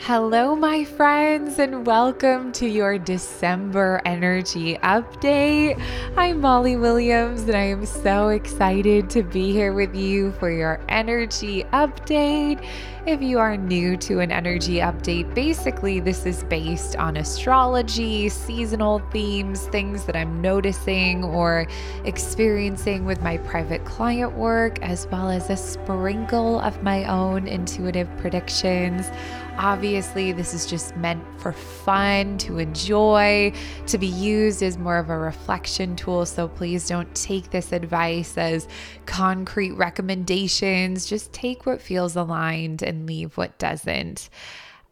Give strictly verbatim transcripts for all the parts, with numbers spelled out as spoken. Hello, my friends, and welcome to your December energy update. I'm Molly Williams, and I am so excited to be here with you for your energy update. If you are new to an energy update, basically this is based on astrology, seasonal themes, things that I'm noticing or experiencing with my private client work, as well as a sprinkle of my own intuitive predictions. Obviously, this is just meant for fun, to enjoy, to be used as more of a reflection tool. So please don't take this advice as concrete recommendations. Just take what feels aligned and leave what doesn't.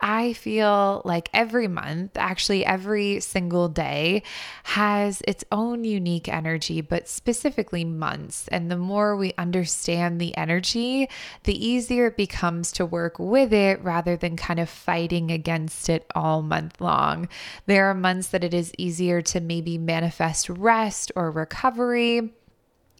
I feel like every month, actually every single day, has its own unique energy, but specifically months. And the more we understand the energy, the easier it becomes to work with it rather than kind of fighting against it all month long. There are months that it is easier to maybe manifest rest or recovery.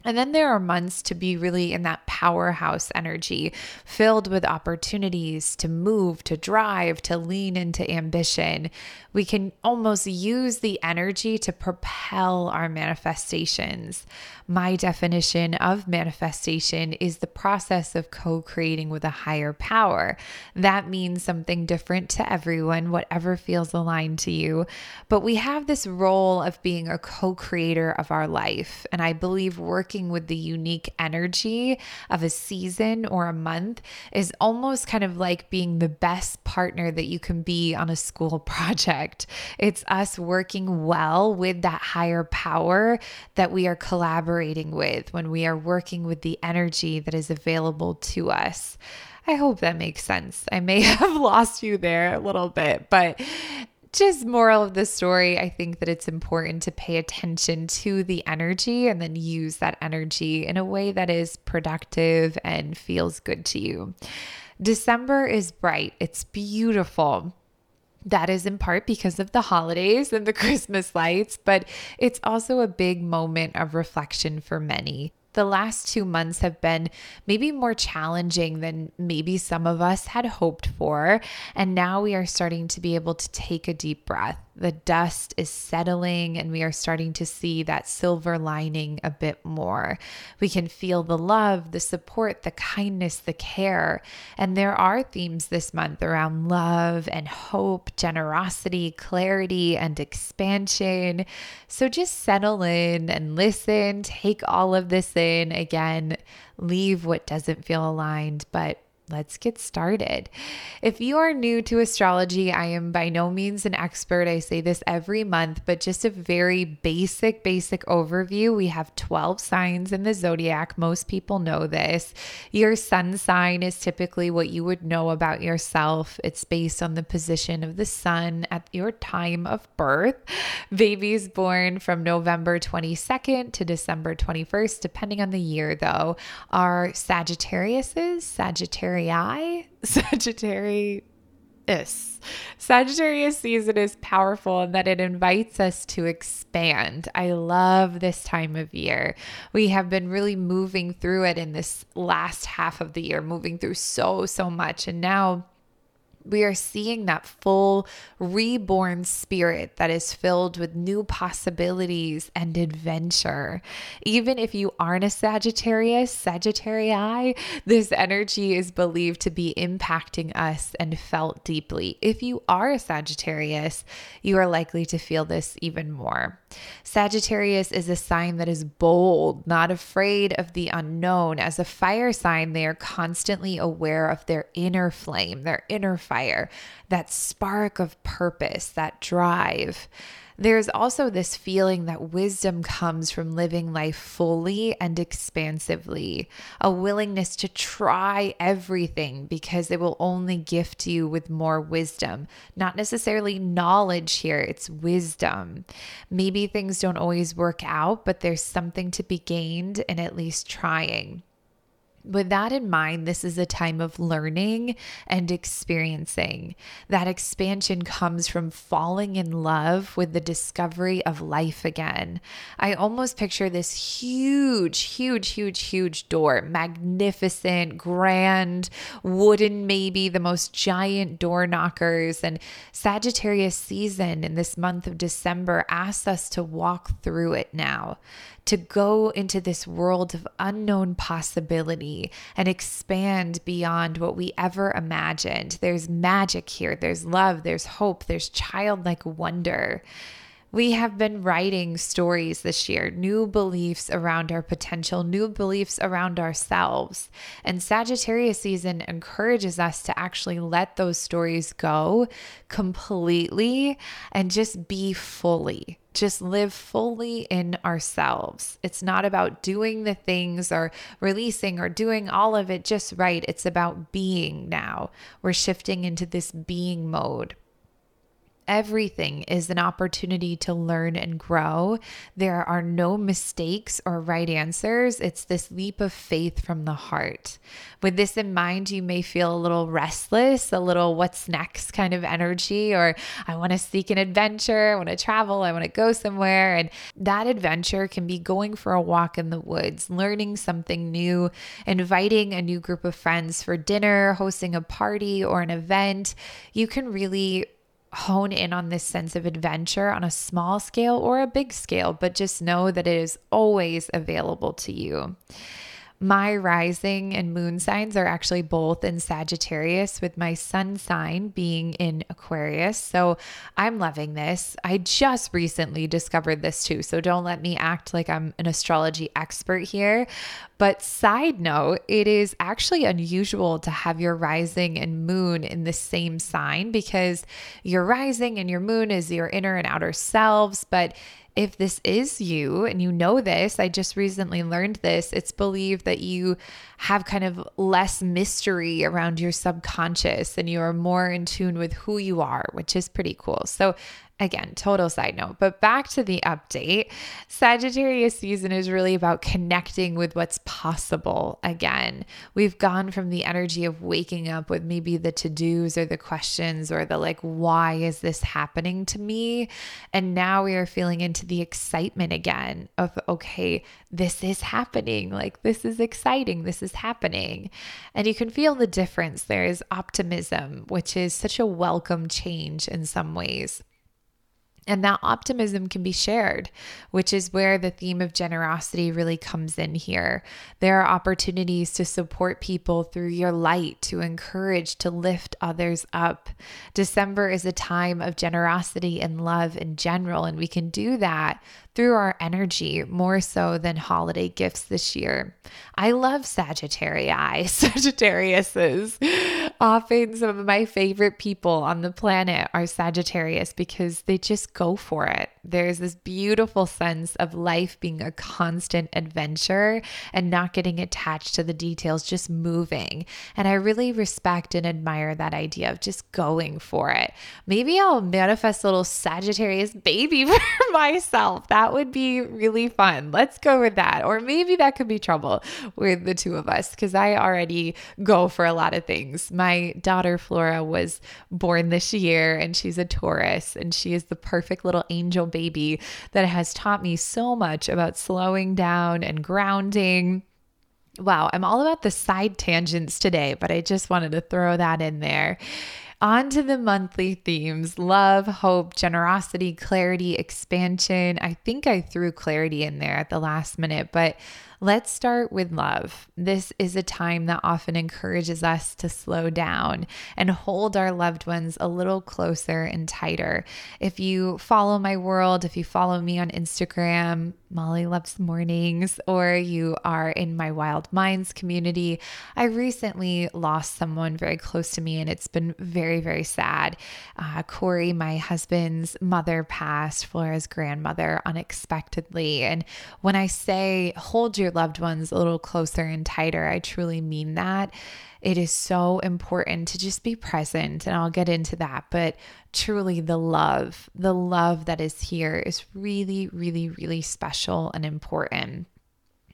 And then there are months to be really in that powerhouse energy, filled with opportunities to move, to drive, to lean into ambition. We can almost use the energy to propel our manifestations. My definition of manifestation is the process of co-creating with a higher power. That means something different to everyone, whatever feels aligned to you. But we have this role of being a co-creator of our life. And I believe working with the unique energy of a season or a month is almost kind of like being the best partner that you can be on a school project. It's us working well with that higher power that we are collaborating with when we are working with the energy that is available to us. I hope that makes sense. I may have lost you there a little bit, but just moral of the story, I think that it's important to pay attention to the energy and then use that energy in a way that is productive and feels good to you. December is bright. It's beautiful. That is in part because of the holidays and the Christmas lights, but it's also a big moment of reflection for many. The last two months have been maybe more challenging than maybe some of us had hoped for. And now we are starting to be able to take a deep breath. The dust is settling and we are starting to see that silver lining a bit more. We can feel the love, the support, the kindness, the care. And there are themes this month around love and hope, generosity, clarity, and expansion. So just settle in and listen, take all of this in. In again, leave what doesn't feel aligned, but let's get started. If you are new to astrology, I am by no means an expert. I say this every month, but just a very basic, basic overview. We have twelve signs in the zodiac. Most people know this. Your sun sign is typically what you would know about yourself. It's based on the position of the sun at your time of birth. Babies born from November twenty-second to December twenty-first, depending on the year though, are Sagittariuses, Sagittarius. I Sagittarius. Sagittarius season is powerful in that it invites us to expand. I love this time of year. We have been really moving through it in this last half of the year, moving through so, so much. And now we are seeing that full reborn spirit that is filled with new possibilities and adventure. Even if you aren't a Sagittarius, Sagittarii, this energy is believed to be impacting us and felt deeply. If you are a Sagittarius, you are likely to feel this even more. Sagittarius is a sign that is bold, not afraid of the unknown. As a fire sign, they are constantly aware of their inner flame, their inner fire. Fire, that spark of purpose, that drive. There's also this feeling that wisdom comes from living life fully and expansively, a willingness to try everything because it will only gift you with more wisdom, not necessarily knowledge here, it's wisdom. Maybe things don't always work out, but there's something to be gained in at least trying. With that in mind, this is a time of learning and experiencing. That expansion comes from falling in love with the discovery of life again. I almost picture this huge, huge, huge, huge door, magnificent, grand, wooden, maybe the most giant door knockers. And Sagittarius season in this month of December asks us to walk through it now, to go into this world of unknown possibility and expand beyond what we ever imagined. There's magic here. There's love. There's hope. There's childlike wonder. We have been writing stories this year, new beliefs around our potential, new beliefs around ourselves. And Sagittarius season encourages us to actually let those stories go completely and just be fully. Just live fully in ourselves. It's not about doing the things or releasing or doing all of it just right. It's about being now. We're shifting into this being mode. Everything is an opportunity to learn and grow. There are no mistakes or right answers. It's this leap of faith from the heart. With this in mind, you may feel a little restless, a little what's next kind of energy, or I want to seek an adventure, I want to travel, I want to go somewhere. And that adventure can be going for a walk in the woods, learning something new, inviting a new group of friends for dinner, hosting a party or an event. You can really hone in on this sense of adventure on a small scale or a big scale, but just know that it is always available to you. My rising and moon signs are actually both in Sagittarius, with my sun sign being in Aquarius. So I'm loving this. I just recently discovered this too, so don't let me act like I'm an astrology expert here. But side note, it is actually unusual to have your rising and moon in the same sign, because your rising and your moon is your inner and outer selves. But if this is you and you know this, I just recently learned this, it's believed that you have kind of less mystery around your subconscious and you are more in tune with who you are, which is pretty cool. So again, total side note, but back to the update. Sagittarius season is really about connecting with what's possible again. We've gone from the energy of waking up with maybe the to-dos or the questions or the like, why is this happening to me? And now we are feeling into the excitement again of, okay, this is happening. Like, this is exciting. This is happening. And you can feel the difference. There is optimism, which is such a welcome change in some ways. And that optimism can be shared, which is where the theme of generosity really comes in here. There are opportunities to support people through your light, to encourage, to lift others up. December is a time of generosity and love in general, and we can do that through our energy more so than holiday gifts this year. I love Sagittarius, Sagittariuses. Often some of my favorite people on the planet are Sagittarius because they just go for it. There's this beautiful sense of life being a constant adventure and not getting attached to the details, just moving. And I really respect and admire that idea of just going for it. Maybe I'll manifest a little Sagittarius baby for myself. That That would be really fun. Let's go with that. Or maybe that could be trouble with the two of us, because I already go for a lot of things. My daughter Flora was born this year and she's a Taurus, and she is the perfect little angel baby that has taught me so much about slowing down and grounding. Wow, I'm all about the side tangents today, but I just wanted to throw that in there. On to the monthly themes: love, hope, generosity, clarity, expansion. I think I threw clarity in there at the last minute, but let's start with love. This is a time that often encourages us to slow down and hold our loved ones a little closer and tighter. If you follow my world, if you follow me on Instagram, Molly Loves Mornings, or you are in my Wild Minds community, I recently lost someone very close to me and it's been very, very sad. Uh, Corey, my husband's mother, passed, Flora's grandmother, unexpectedly. And when I say hold your loved ones a little closer and tighter, I truly mean that. It is so important to just be present, and I'll get into that, but truly the love, the love that is here is really, really, really special and important.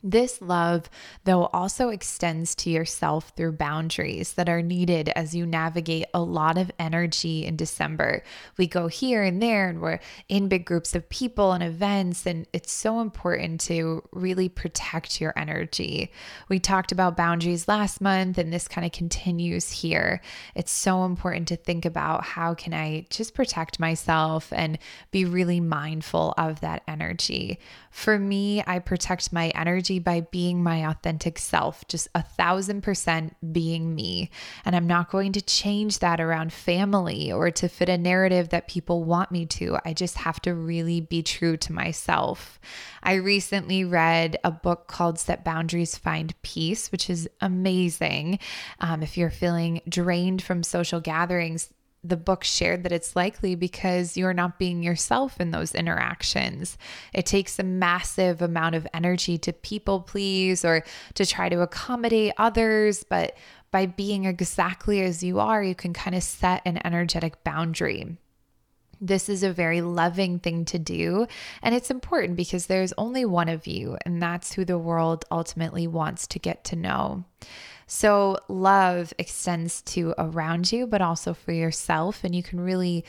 This love, though, also extends to yourself through boundaries that are needed as you navigate a lot of energy in December. We go here and there, and we're in big groups of people and events, and it's so important to really protect your energy. We talked about boundaries last month, and this kind of continues here. It's so important to think about how can I just protect myself and be really mindful of that energy. For me, I protect my energy by being my authentic self, just a thousand percent being me. And I'm not going to change that around family or to fit a narrative that people want me to. I just have to really be true to myself. I recently read a book called Set Boundaries, Find Peace, which is amazing. Um, if you're feeling drained from social gatherings, the book shared that it's likely because you're not being yourself in those interactions. It takes a massive amount of energy to people please or to try to accommodate others, but by being exactly as you are, you can kind of set an energetic boundary. This is a very loving thing to do, and it's important because there's only one of you, and that's who the world ultimately wants to get to know. So love extends to around you, but also for yourself, and you can really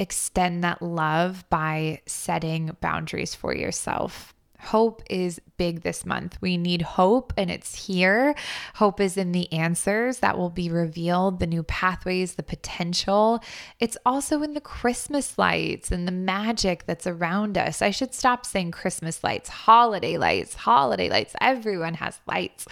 extend that love by setting boundaries for yourself. Hope is big this month. We need hope, and it's here. Hope is in the answers that will be revealed, the new pathways, the potential. It's also in the Christmas lights and the magic that's around us. I should stop saying Christmas lights, holiday lights, holiday lights. Everyone has lights.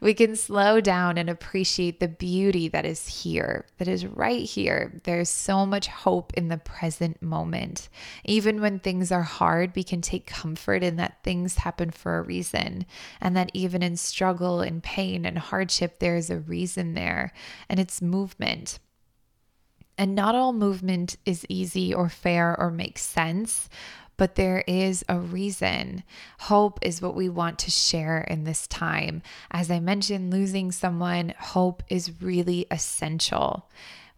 We can slow down and appreciate the beauty that is here, that is right here. There's so much hope in the present moment. Even when things are hard, we can take comfort in that thing. Things happen for a reason, and that even in struggle and pain and hardship, there is a reason there, and it's movement. And not all movement is easy or fair or makes sense, but there is a reason. Hope is what we want to share in this time. As I mentioned, losing someone, hope is really essential.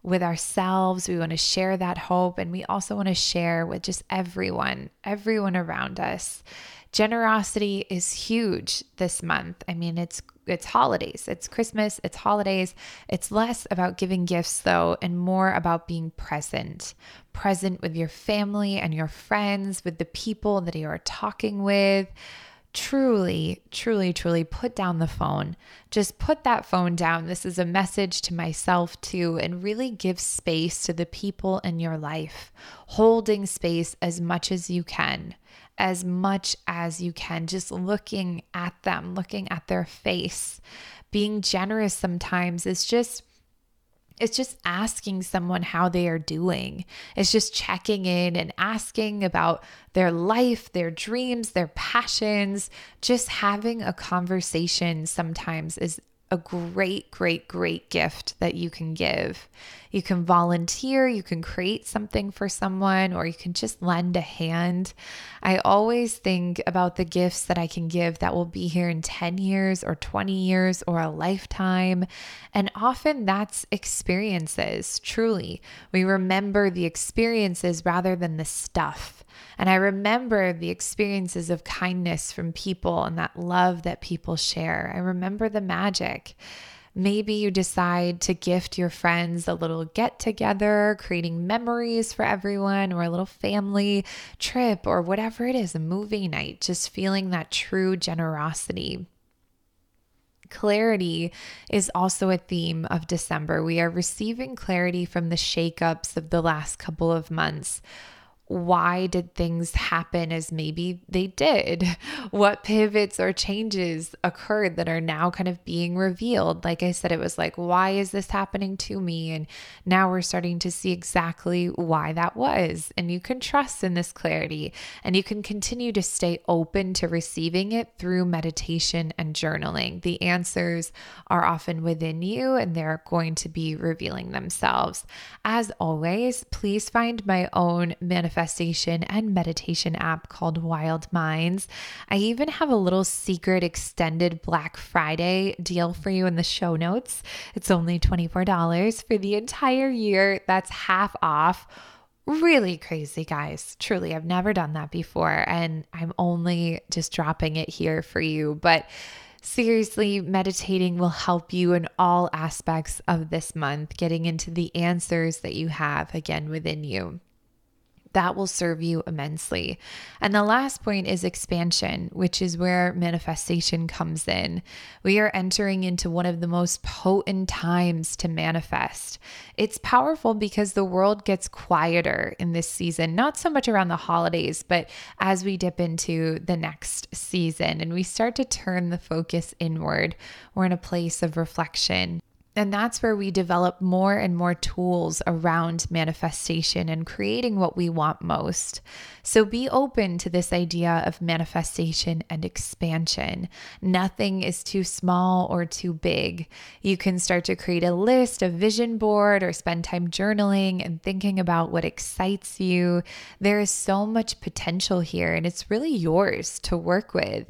With ourselves, we want to share that hope, and we also want to share with just everyone, everyone around us. Generosity is huge this month. I mean, it's it's holidays, it's Christmas, it's holidays. It's less about giving gifts though, and more about being present. Present with your family and your friends, with the people that you are talking with. Truly, truly, truly put down the phone. Just put that phone down. This is a message to myself too, and really give space to the people in your life, holding space as much as you can, as much as you can, just looking at them, looking at their face. Being generous sometimes is just It's just asking someone how they are doing. It's just checking in and asking about their life, their dreams, their passions. Just having a conversation sometimes is a great, great, great gift that you can give. You can volunteer, you can create something for someone, or you can just lend a hand. I always think about the gifts that I can give that will be here in ten years or twenty years or a lifetime. And often that's experiences, truly. We remember the experiences rather than the stuff. And I remember the experiences of kindness from people and that love that people share. I remember the magic. Maybe you decide to gift your friends a little get-together, creating memories for everyone, or a little family trip, or whatever it is, a movie night, just feeling that true generosity. Clarity is also a theme of December. We are receiving clarity from the shakeups of the last couple of months. Why did things happen as maybe they did? What pivots or changes occurred that are now kind of being revealed? Like I said, it was like, why is this happening to me? And now we're starting to see exactly why that was. And you can trust in this clarity, and you can continue to stay open to receiving it through meditation and journaling. The answers are often within you, and they're going to be revealing themselves. As always, please find my own manifestation manifestation and meditation app called Wild Minds. I even have a little secret extended Black Friday deal for you in the show notes. It's only twenty-four dollars for the entire year. That's half off. really crazy, guys. Truly, I've never done that before, and I'm only just dropping it here for you. But seriously, meditating will help you in all aspects of this month, getting into the answers that you have again within you. That will serve you immensely. And the last point is expansion, which is where manifestation comes in. We are entering into one of the most potent times to manifest. It's powerful because the world gets quieter in this season, not so much around the holidays, but as we dip into the next season and we start to turn the focus inward, we're in a place of reflection. And that's where we develop more and more tools around manifestation and creating what we want most. So be open to this idea of manifestation and expansion. Nothing is too small or too big. You can start to create a list, a vision board, or spend time journaling and thinking about what excites you. There is so much potential here, and it's really yours to work with.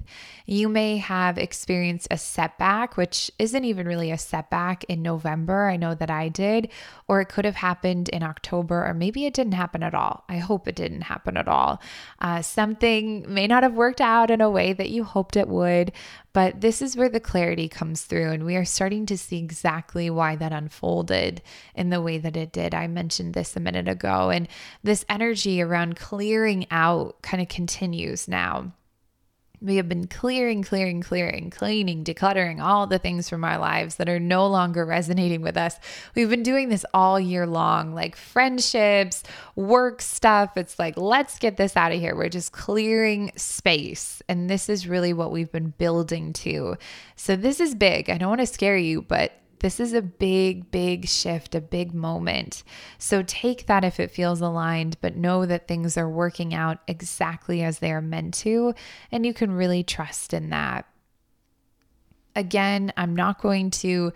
You may have experienced a setback, which isn't even really a setback, in November. I know that I did, or it could have happened in October, or maybe it didn't happen at all. I hope it didn't happen at all. Uh, something may not have worked out in a way that you hoped it would, but this is where the clarity comes through, and we are starting to see exactly why that unfolded in the way that it did. I mentioned this a minute ago, and this energy around clearing out kind of continues now. We have been clearing, clearing, clearing, cleaning, decluttering all the things from our lives that are no longer resonating with us. We've been doing this all year long, like friendships, work stuff. It's like, let's get this out of here. We're just clearing space. And this is really what we've been building to. So this is big. I don't want to scare you, but this is a big, big shift, a big moment. So take that if it feels aligned, but know that things are working out exactly as they are meant to, and you can really trust in that. Again, I'm not going to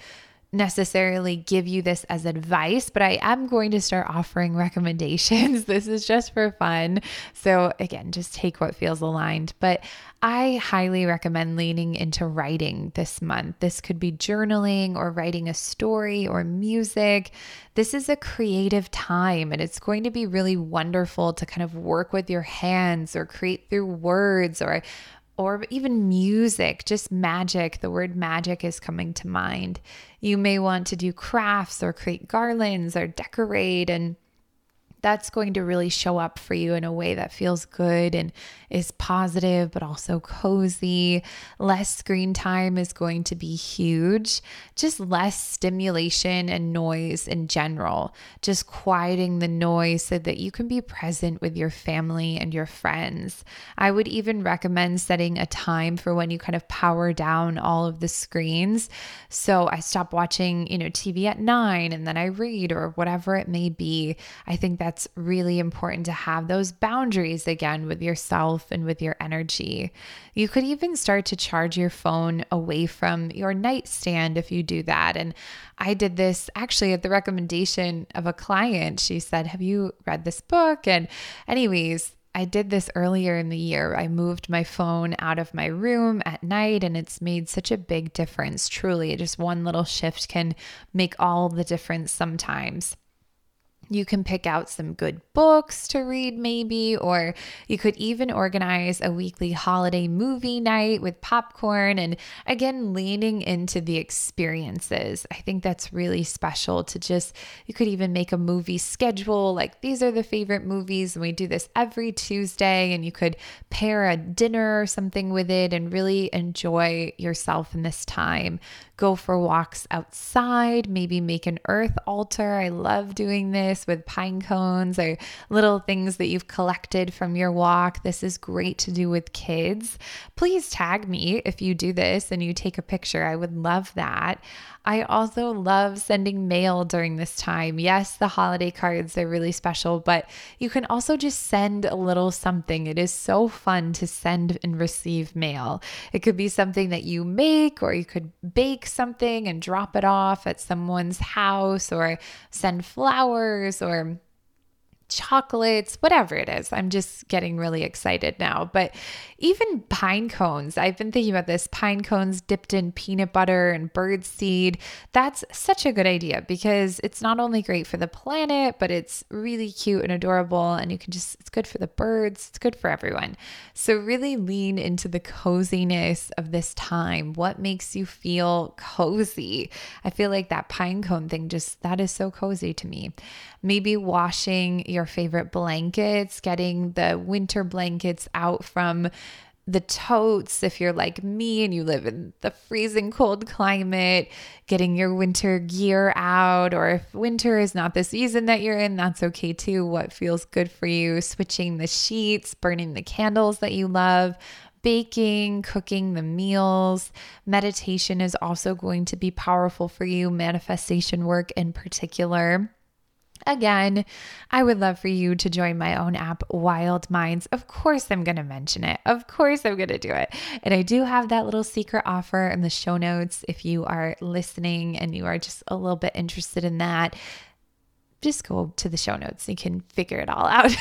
necessarily give you this as advice, but I am going to start offering recommendations. This is just for fun. So again, just take what feels aligned, but I highly recommend leaning into writing this month. This could be journaling or writing a story or music. This is a creative time, and it's going to be really wonderful to kind of work with your hands or create through words or or even music, just magic. The word magic is coming to mind. You may want to do crafts or create garlands or decorate, and that's going to really show up for you in a way that feels good and is positive, but also cozy. Less screen time is going to be huge. Just less stimulation and noise in general. Just quieting the noise so that you can be present with your family and your friends. I would even recommend setting a time for when you kind of power down all of the screens. So I stop watching, you know, T V at nine, and then I read or whatever it may be. I think that That's really important to have those boundaries again with yourself and with your energy. You could even start to charge your phone away from your nightstand if you do that. And I did this actually at the recommendation of a client. She said, "Have you read this book?" And anyways, I did this earlier in the year. I moved my phone out of my room at night, and it's made such a big difference. Truly, just one little shift can make all the difference sometimes. You can pick out some good books to read maybe, or you could even organize a weekly holiday movie night with popcorn, and again, leaning into the experiences. I think that's really special to just, you could even make a movie schedule, like these are the favorite movies, and we do this every Tuesday, and you could pair a dinner or something with it and really enjoy yourself in this time. Go for walks outside, maybe make an earth altar. I love doing this with pine cones or little things that you've collected from your walk. This is great to do with kids. Please tag me if you do this and you take a picture. I would love that. I also love sending mail during this time. Yes, the holiday cards are really special, but you can also just send a little something. It is so fun to send and receive mail. It could be something that you make, or you could bake something and drop it off at someone's house, or send flowers, or chocolates, whatever it is. I'm just getting really excited now. But even pine cones, I've been thinking about this, pine cones dipped in peanut butter and bird seed. That's such a good idea because it's not only great for the planet, but it's really cute and adorable, and you can just, it's good for the birds, it's good for everyone. So really lean into the coziness of this time. What makes you feel cozy? I feel like that pine cone thing, just that is so cozy to me. Maybe washing your favorite blankets, getting the winter blankets out from the totes. If you're like me and you live in the freezing cold climate, getting your winter gear out, or if winter is not the season that you're in, that's okay too. What feels good for you, switching the sheets, burning the candles that you love, baking, cooking the meals. Meditation is also going to be powerful for you, manifestation work in particular. Again, I would love for you to join my own app, Wild Minds. Of course, I'm going to mention it. Of course, I'm going to do it. And I do have that little secret offer in the show notes. If you are listening and you are just a little bit interested in that, just go to the show notes. You can figure it all out.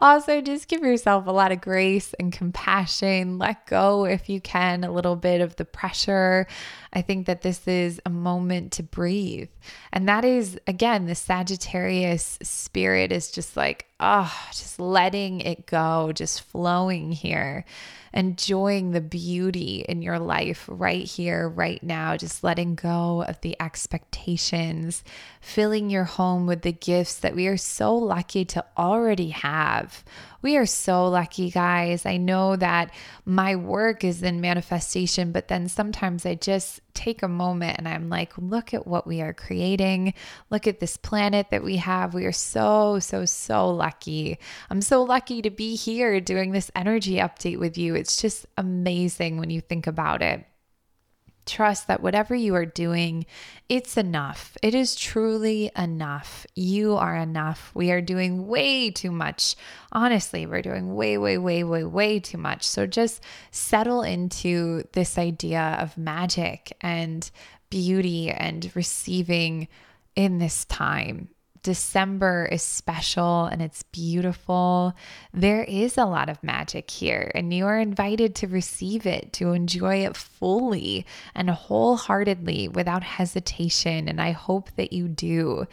Also, just give yourself a lot of grace and compassion. Let go, if you can, a little bit of the pressure. I think that this is a moment to breathe. And that is, again, the Sagittarius spirit is just like, oh, just letting it go, just flowing here, enjoying the beauty in your life right here, right now, just letting go of the expectations, filling your home with the gifts that we are so lucky to already have. We are so lucky, guys. I know that my work is in manifestation, but then sometimes I just take a moment and I'm like, look at what we are creating. Look at this planet that we have. We are so, so, so lucky. I'm so lucky to be here doing this energy update with you. It's just amazing when you think about it. Trust that whatever you are doing, it's enough. It is truly enough. You are enough. We are doing way too much. Honestly, we're doing way, way, way, way, way too much. So just settle into this idea of magic and beauty and receiving in this time. December is special and it's beautiful. There is a lot of magic here, and you are invited to receive it, to enjoy it fully and wholeheartedly without hesitation. And I hope that you do.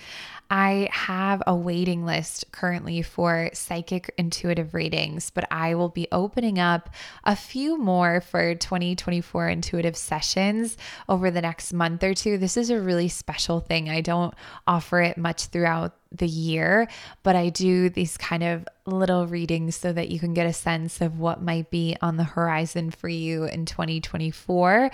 I have a waiting list currently for psychic intuitive readings, but I will be opening up a few more for twenty twenty-four intuitive sessions over the next month or two. This is a really special thing. I don't offer it much throughout the year, but I do these kind of little readings so that you can get a sense of what might be on the horizon for you in twenty twenty-four.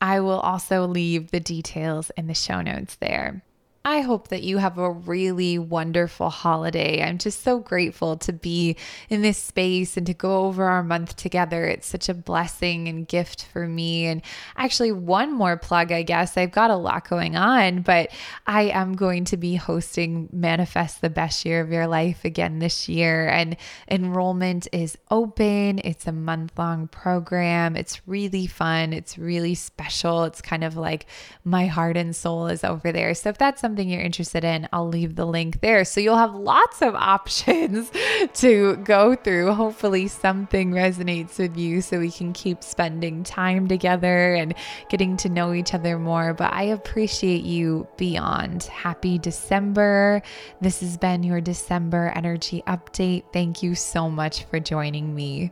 I will also leave the details in the show notes there. I hope that you have a really wonderful holiday. I'm just so grateful to be in this space and to go over our month together. It's such a blessing and gift for me. And actually, one more plug, I guess. I've got a lot going on, but I am going to be hosting Manifest the Best Year of Your Life again this year. And enrollment is open. It's a month-long program. It's really fun. It's really special. It's kind of like my heart and soul is over there. So if that's something Something you're interested in, I'll leave the link there. So you'll have lots of options to go through. Hopefully something resonates with you so we can keep spending time together and getting to know each other more. But I appreciate you beyond. Happy December. This has been your December energy update. Thank you so much for joining me.